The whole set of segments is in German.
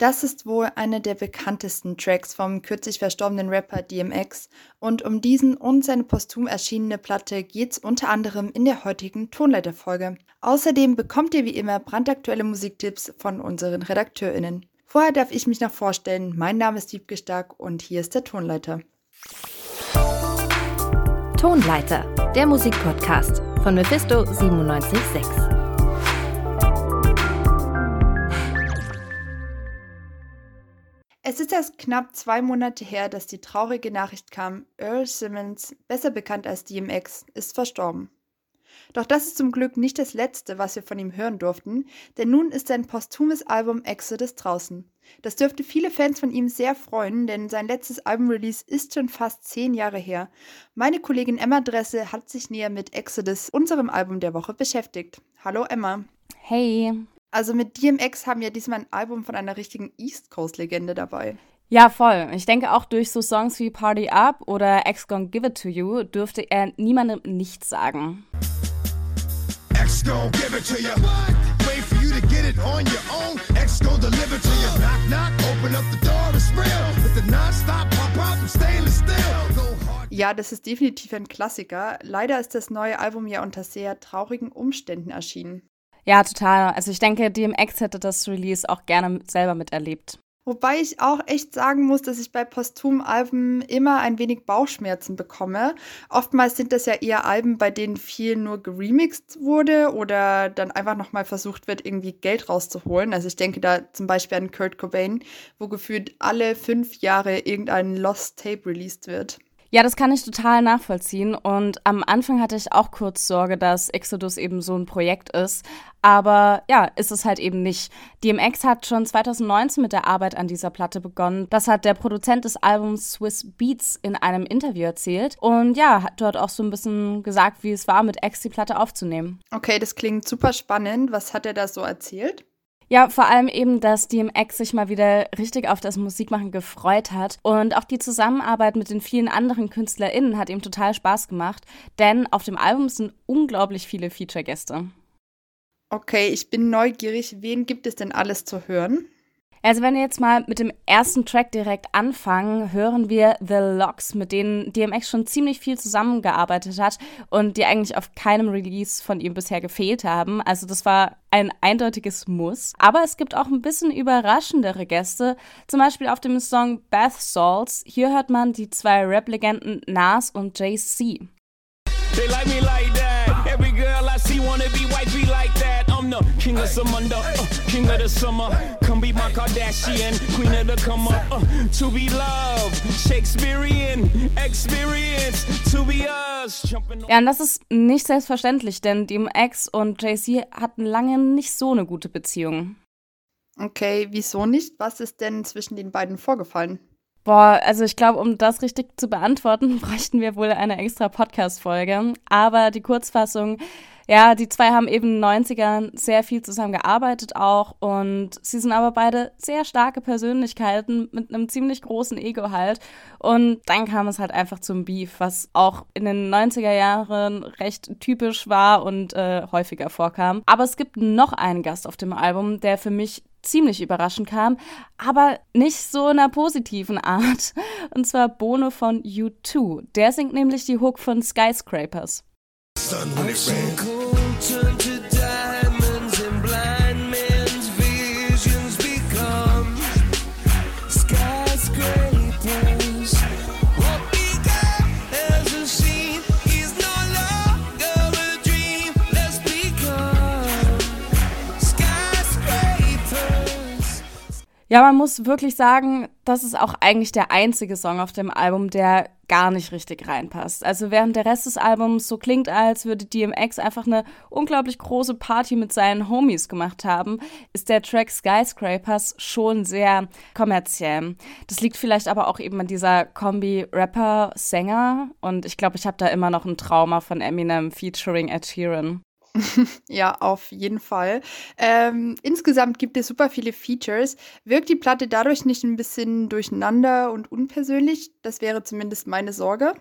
Das ist wohl einer der bekanntesten Tracks vom kürzlich verstorbenen Rapper DMX und um diesen und seine posthum erschienene Platte geht's unter anderem in der heutigen Tonleiterfolge. Außerdem bekommt ihr wie immer brandaktuelle Musiktipps von unseren RedakteurInnen. Vorher darf ich mich noch vorstellen, mein Name ist Diebke Stark und hier ist der Tonleiter. Tonleiter, der Musikpodcast von Mephisto 97.6. Es ist erst knapp 2 Monate her, dass die traurige Nachricht kam, Earl Simmons, besser bekannt als DMX, ist verstorben. Doch das ist zum Glück nicht das Letzte, was wir von ihm hören durften, denn nun ist sein posthumes Album Exodus draußen. Das dürfte viele Fans von ihm sehr freuen, denn sein letztes Album-Release ist schon fast 10 Jahre her. Meine Kollegin Emma Dresse hat sich näher mit Exodus, unserem Album der Woche, beschäftigt. Hallo Emma. Hey. Also mit DMX haben ja diesmal ein Album von einer richtigen East Coast-Legende dabei. Ja, voll. Ich denke auch durch so Songs wie Party Up oder X Gon' Give It To You dürfte er niemandem nichts sagen. X gon' give it to you. Wait for you to get it on your own. X gon' deliver to you. Knock, knock, open up the door, it's real. With the non-stop pop-up, I'm stainless steel. Go hard. Ja, das ist definitiv ein Klassiker. Leider ist das neue Album ja unter sehr traurigen Umständen erschienen. Ja, total. Also ich denke, DMX hätte das Release auch gerne selber miterlebt. Wobei ich auch echt sagen muss, dass ich bei posthumen Alben immer ein wenig Bauchschmerzen bekomme. Oftmals sind das ja eher Alben, bei denen viel nur geremixt wurde oder dann einfach nochmal versucht wird, irgendwie Geld rauszuholen. Also ich denke da zum Beispiel an Kurt Cobain, wo gefühlt alle 5 Jahre irgendein Lost Tape released wird. Ja, das kann ich total nachvollziehen und am Anfang hatte ich auch kurz Sorge, dass Exodus eben so ein Projekt ist, aber ja, ist es halt eben nicht. DMX hat schon 2019 mit der Arbeit an dieser Platte begonnen, das hat der Produzent des Albums Swizz Beatz in einem Interview erzählt und ja, hat dort auch so ein bisschen gesagt, wie es war, mit Ex die Platte aufzunehmen. Okay, das klingt super spannend. Was hat er da so erzählt? Ja, vor allem eben, dass DMX sich mal wieder richtig auf das Musikmachen gefreut hat und auch die Zusammenarbeit mit den vielen anderen KünstlerInnen hat ihm total Spaß gemacht, denn auf dem Album sind unglaublich viele Feature-Gäste. Okay, ich bin neugierig, wen gibt es denn alles zu hören? Also wenn wir jetzt mal mit dem ersten Track direkt anfangen, hören wir The Lox, mit denen DMX schon ziemlich viel zusammengearbeitet hat und die eigentlich auf keinem Release von ihm bisher gefehlt haben. Also das war ein eindeutiges Muss. Aber es gibt auch ein bisschen überraschendere Gäste, zum Beispiel auf dem Song Bath Salts. Hier hört man die 2 Rap-Legenden Nas und Jay-Z. They like me like that. Every girl I see wanna be white, be like that. I'm the king of Samunda, king of the summer. Come be my Kardashian, queen of the come up. To be loved, Shakespearean, experience, to be us. Ja, und das ist nicht selbstverständlich, denn DMX und Jay-Z hatten lange nicht so eine gute Beziehung. Okay, wieso nicht? Was ist denn zwischen den beiden vorgefallen? Boah, also ich glaube, um das richtig zu beantworten, bräuchten wir wohl eine extra Podcast-Folge. Aber die Kurzfassung, ja, die 2 haben eben in den 90ern sehr viel zusammen gearbeitet auch. Und sie sind aber beide sehr starke Persönlichkeiten mit einem ziemlich großen Ego halt. Und dann kam es halt einfach zum Beef, was auch in den 90er Jahren recht typisch war und häufiger vorkam. Aber es gibt noch einen Gast auf dem Album, der für mich ziemlich überraschend kam, aber nicht so in einer positiven Art. Und zwar Bono von U2. Der singt nämlich die Hook von Skyscrapers. Ja, man muss wirklich sagen, das ist auch eigentlich der einzige Song auf dem Album, der gar nicht richtig reinpasst. Also während der Rest des Albums so klingt, als würde DMX einfach eine unglaublich große Party mit seinen Homies gemacht haben, ist der Track Skyscrapers schon sehr kommerziell. Das liegt vielleicht aber auch eben an dieser Kombi Rapper-Sänger und ich glaube, ich habe da immer noch ein Trauma von Eminem featuring Ed Sheeran. Ja, auf jeden Fall. Insgesamt gibt es super viele Features. Wirkt die Platte dadurch nicht ein bisschen durcheinander und unpersönlich? Das wäre zumindest meine Sorge.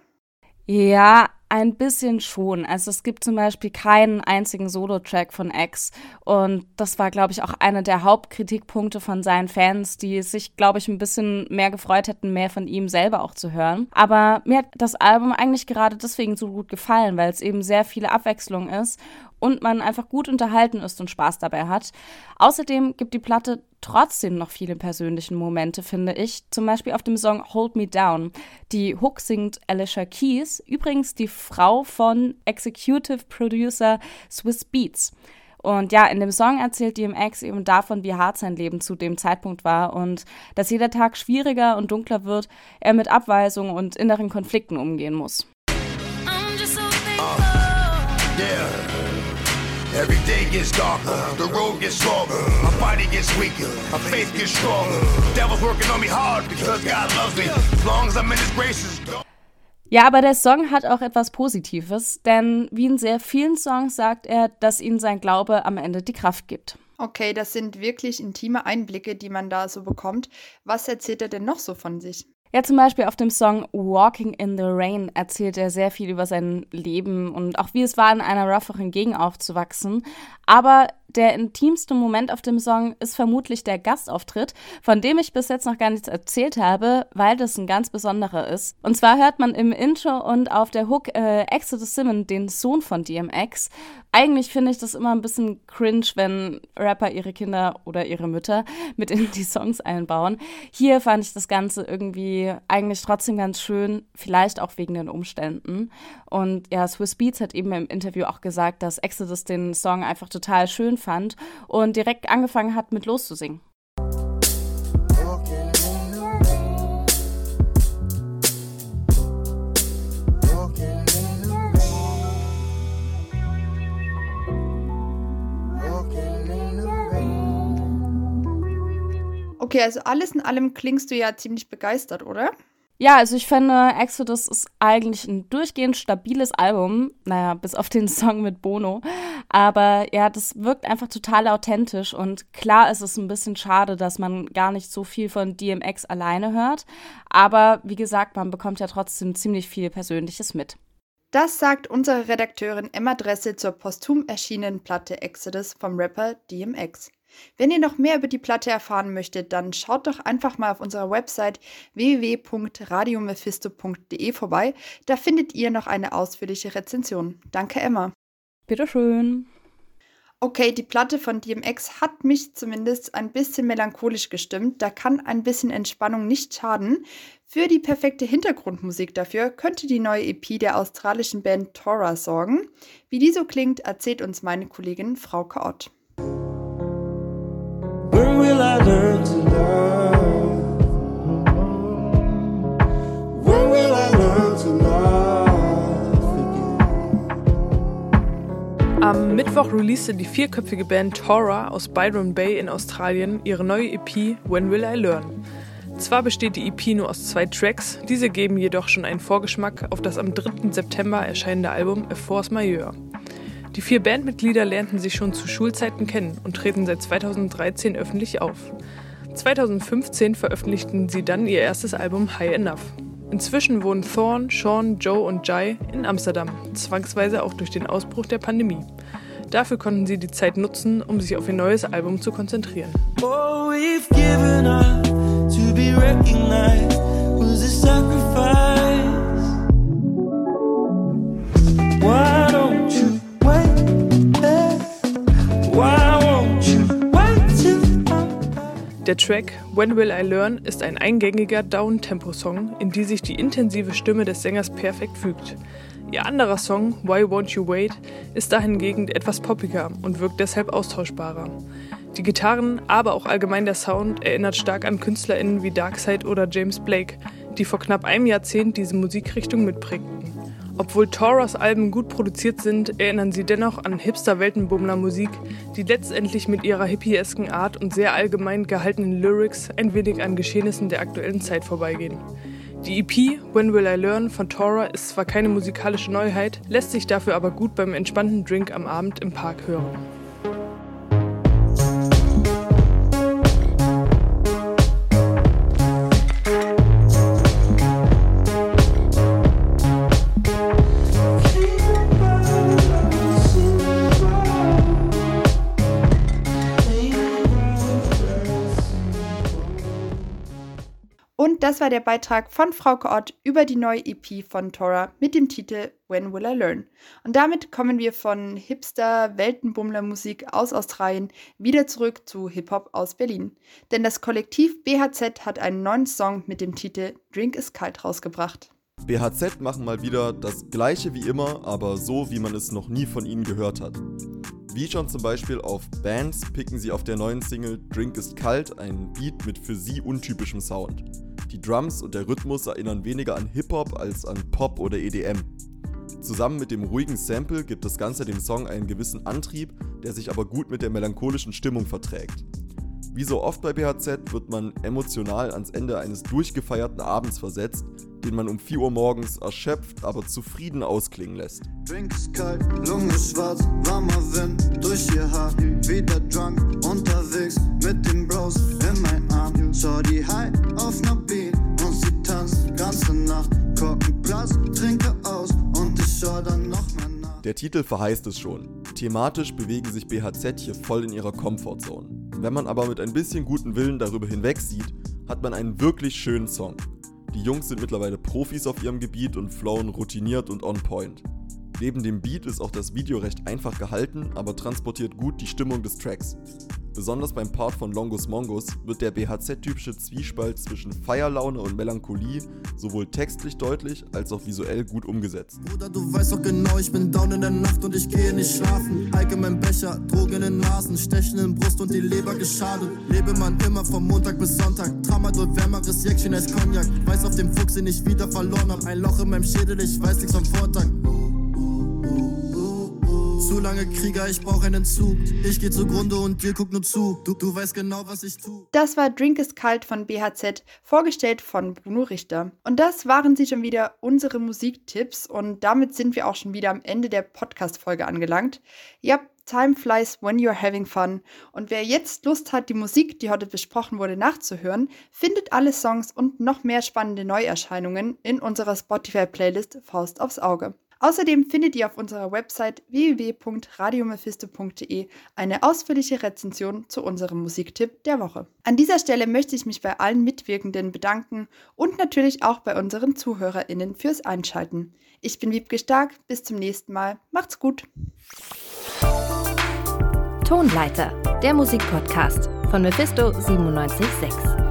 Ja, ein bisschen schon. Also es gibt zum Beispiel keinen einzigen Solo-Track von X. Und das war, glaube ich, auch einer der Hauptkritikpunkte von seinen Fans, die sich, glaube ich, ein bisschen mehr gefreut hätten, mehr von ihm selber auch zu hören. Aber mir hat das Album eigentlich gerade deswegen so gut gefallen, weil es eben sehr viele Abwechslung ist und man einfach gut unterhalten ist und Spaß dabei hat. Außerdem gibt die Platte trotzdem noch viele persönliche Momente, finde ich. Zum Beispiel auf dem Song Hold Me Down. Die Hook singt Alicia Keys, übrigens die Frau von Executive Producer Swizz Beatz. Und ja, in dem Song erzählt DMX eben davon, wie hart sein Leben zu dem Zeitpunkt war und dass jeder Tag schwieriger und dunkler wird, er mit Abweisungen und inneren Konflikten umgehen muss. Every day gets darker, the road gets longer, my body gets weaker, my faith gets stronger. The devil's working on me hard because God loves me. As long as I'm in his graces. Ja, aber der Song hat auch etwas Positives, denn wie in sehr vielen Songs sagt er, dass ihnen sein Glaube am Ende die Kraft gibt. Okay, das sind wirklich intime Einblicke, die man da so bekommt. Was erzählt er denn noch so von sich? Ja, zum Beispiel auf dem Song Walking in the Rain erzählt er sehr viel über sein Leben und auch wie es war, in einer rougheren Gegend aufzuwachsen. Aber der intimste Moment auf dem Song ist vermutlich der Gastauftritt, von dem ich bis jetzt noch gar nichts erzählt habe, weil das ein ganz besonderer ist. Und zwar hört man im Intro und auf der Hook Exodus Simmons, den Sohn von DMX. Eigentlich finde ich das immer ein bisschen cringe, wenn Rapper ihre Kinder oder ihre Mütter mit in die Songs einbauen. Hier fand ich das Ganze irgendwie eigentlich trotzdem ganz schön, vielleicht auch wegen den Umständen. Und ja, Swizz Beatz hat eben im Interview auch gesagt, dass Exodus den Song einfach total schön fand und direkt angefangen hat, mit loszusingen. Okay, also alles in allem klingst du ja ziemlich begeistert, oder? Ja, also ich finde, Exodus ist eigentlich ein durchgehend stabiles Album, naja, bis auf den Song mit Bono, aber ja, das wirkt einfach total authentisch und klar ist es ein bisschen schade, dass man gar nicht so viel von DMX alleine hört, aber wie gesagt, man bekommt ja trotzdem ziemlich viel Persönliches mit. Das sagt unsere Redakteurin Emma Dresse zur posthum erschienenen Platte Exodus vom Rapper DMX. Wenn ihr noch mehr über die Platte erfahren möchtet, dann schaut doch einfach mal auf unserer Website www.radiomephisto.de vorbei. Da findet ihr noch eine ausführliche Rezension. Danke, Emma. Bitteschön. Okay, die Platte von DMX hat mich zumindest ein bisschen melancholisch gestimmt. Da kann ein bisschen Entspannung nicht schaden. Für die perfekte Hintergrundmusik dafür könnte die neue EP der australischen Band Tora sorgen. Wie die so klingt, erzählt uns meine Kollegin Frauke Ott. When will I learn to love? When will I learn to love again? Am Mittwoch releaste die vierköpfige Band Tora aus Byron Bay in Australien ihre neue EP When Will I Learn. Zwar besteht die EP nur aus 2 Tracks, diese geben jedoch schon einen Vorgeschmack auf das am 3. September erscheinende Album A Force Majeure. Die 4 Bandmitglieder lernten sich schon zu Schulzeiten kennen und treten seit 2013 öffentlich auf. 2015 veröffentlichten sie dann ihr erstes Album High Enough. Inzwischen wohnen Thorn, Sean, Joe und Jai in Amsterdam, zwangsweise auch durch den Ausbruch der Pandemie. Dafür konnten sie die Zeit nutzen, um sich auf ihr neues Album zu konzentrieren. Oh, we've given up to be recognized was a sacrifice. Why don't you? Der Track When Will I Learn ist ein eingängiger Down-Tempo-Song, in die sich die intensive Stimme des Sängers perfekt fügt. Ihr anderer Song Why Won't You Wait ist dahingegen etwas poppiger und wirkt deshalb austauschbarer. Die Gitarren, aber auch allgemein der Sound erinnert stark an KünstlerInnen wie Darkside oder James Blake, die vor knapp einem Jahrzehnt diese Musikrichtung mitprägten. Obwohl Toras Alben gut produziert sind, erinnern sie dennoch an Hipster-Weltenbummler-Musik, die letztendlich mit ihrer hippiesken Art und sehr allgemein gehaltenen Lyrics ein wenig an Geschehnissen der aktuellen Zeit vorbeigehen. Die EP When Will I Learn von Tora ist zwar keine musikalische Neuheit, lässt sich dafür aber gut beim entspannten Drink am Abend im Park hören. Und das war der Beitrag von Frauke Ott über die neue EP von Tora mit dem Titel When Will I Learn. Und damit kommen wir von Hipster-Weltenbummler-Musik aus Australien wieder zurück zu Hip-Hop aus Berlin. Denn das Kollektiv BHZ hat einen neuen Song mit dem Titel Drink is Kalt rausgebracht. BHZ machen mal wieder das Gleiche wie immer, aber so, wie man es noch nie von ihnen gehört hat. Wie schon zum Beispiel auf Bands picken sie auf der neuen Single Drink is Kalt einen Beat mit für sie untypischem Sound. Die Drums und der Rhythmus erinnern weniger an Hip-Hop als an Pop oder EDM. Zusammen mit dem ruhigen Sample gibt das Ganze dem Song einen gewissen Antrieb, der sich aber gut mit der melancholischen Stimmung verträgt. Wie so oft bei BHZ wird man emotional ans Ende eines durchgefeierten Abends versetzt, den man um 4 Uhr morgens erschöpft, aber zufrieden ausklingen lässt. Drink ist kalt, Lunge schwarz, warmer Wind durch ihr Haar. Wieder drunk, unterwegs mit dem Bros in mein Arm. Schau die High auf ner Beat und sie tanzt ganze Nacht. Korkenplatz, trinke aus und ich schau dann nochmal nach. Der Titel verheißt es schon. Thematisch bewegen sich BHZ hier voll in ihrer Comfortzone. Wenn man aber mit ein bisschen guten Willen darüber hinweg sieht, hat man einen wirklich schönen Song. Die Jungs sind mittlerweile Profis auf ihrem Gebiet und flowen routiniert und on point. Neben dem Beat ist auch das Video recht einfach gehalten, aber transportiert gut die Stimmung des Tracks. Besonders beim Part von Longus Mongus wird der BHZ-typische Zwiespalt zwischen Feierlaune und Melancholie sowohl textlich deutlich als auch visuell gut umgesetzt. Bruder, du weißt doch genau, ich bin down in der Nacht und ich gehe nicht schlafen. Heike mein Becher, Drogen in den Nasen, Stechen in Brust und die Leber geschadet. Lebe man immer vom Montag bis Sonntag, Tramadol, wärmeres Jäckchen als Cognac. Weiß auf dem Fuchs, den ich wieder verloren hab, ein Loch in meinem Schädel, ich weiß nichts am Vortag. Zu lange Krieger, ich brauch einen Zug. Ich geh zugrunde und dir guck nur zu. Du weißt genau, was ich tu. Das war Drink is Kalt von BHZ, vorgestellt von Bruno Richter. Und das waren sie schon wieder, unsere Musiktipps. Und damit sind wir auch schon wieder am Ende der Podcast-Folge angelangt. Ja, time flies when you're having fun. Und wer jetzt Lust hat, die Musik, die heute besprochen wurde, nachzuhören, findet alle Songs und noch mehr spannende Neuerscheinungen in unserer Spotify-Playlist Faust aufs Auge. Außerdem findet ihr auf unserer Website www.radiomephisto.de eine ausführliche Rezension zu unserem Musiktipp der Woche. An dieser Stelle möchte ich mich bei allen Mitwirkenden bedanken und natürlich auch bei unseren ZuhörerInnen fürs Einschalten. Ich bin Diebke Stark, bis zum nächsten Mal. Macht's gut! Tonleiter, der Musikpodcast von Mephisto 97.6.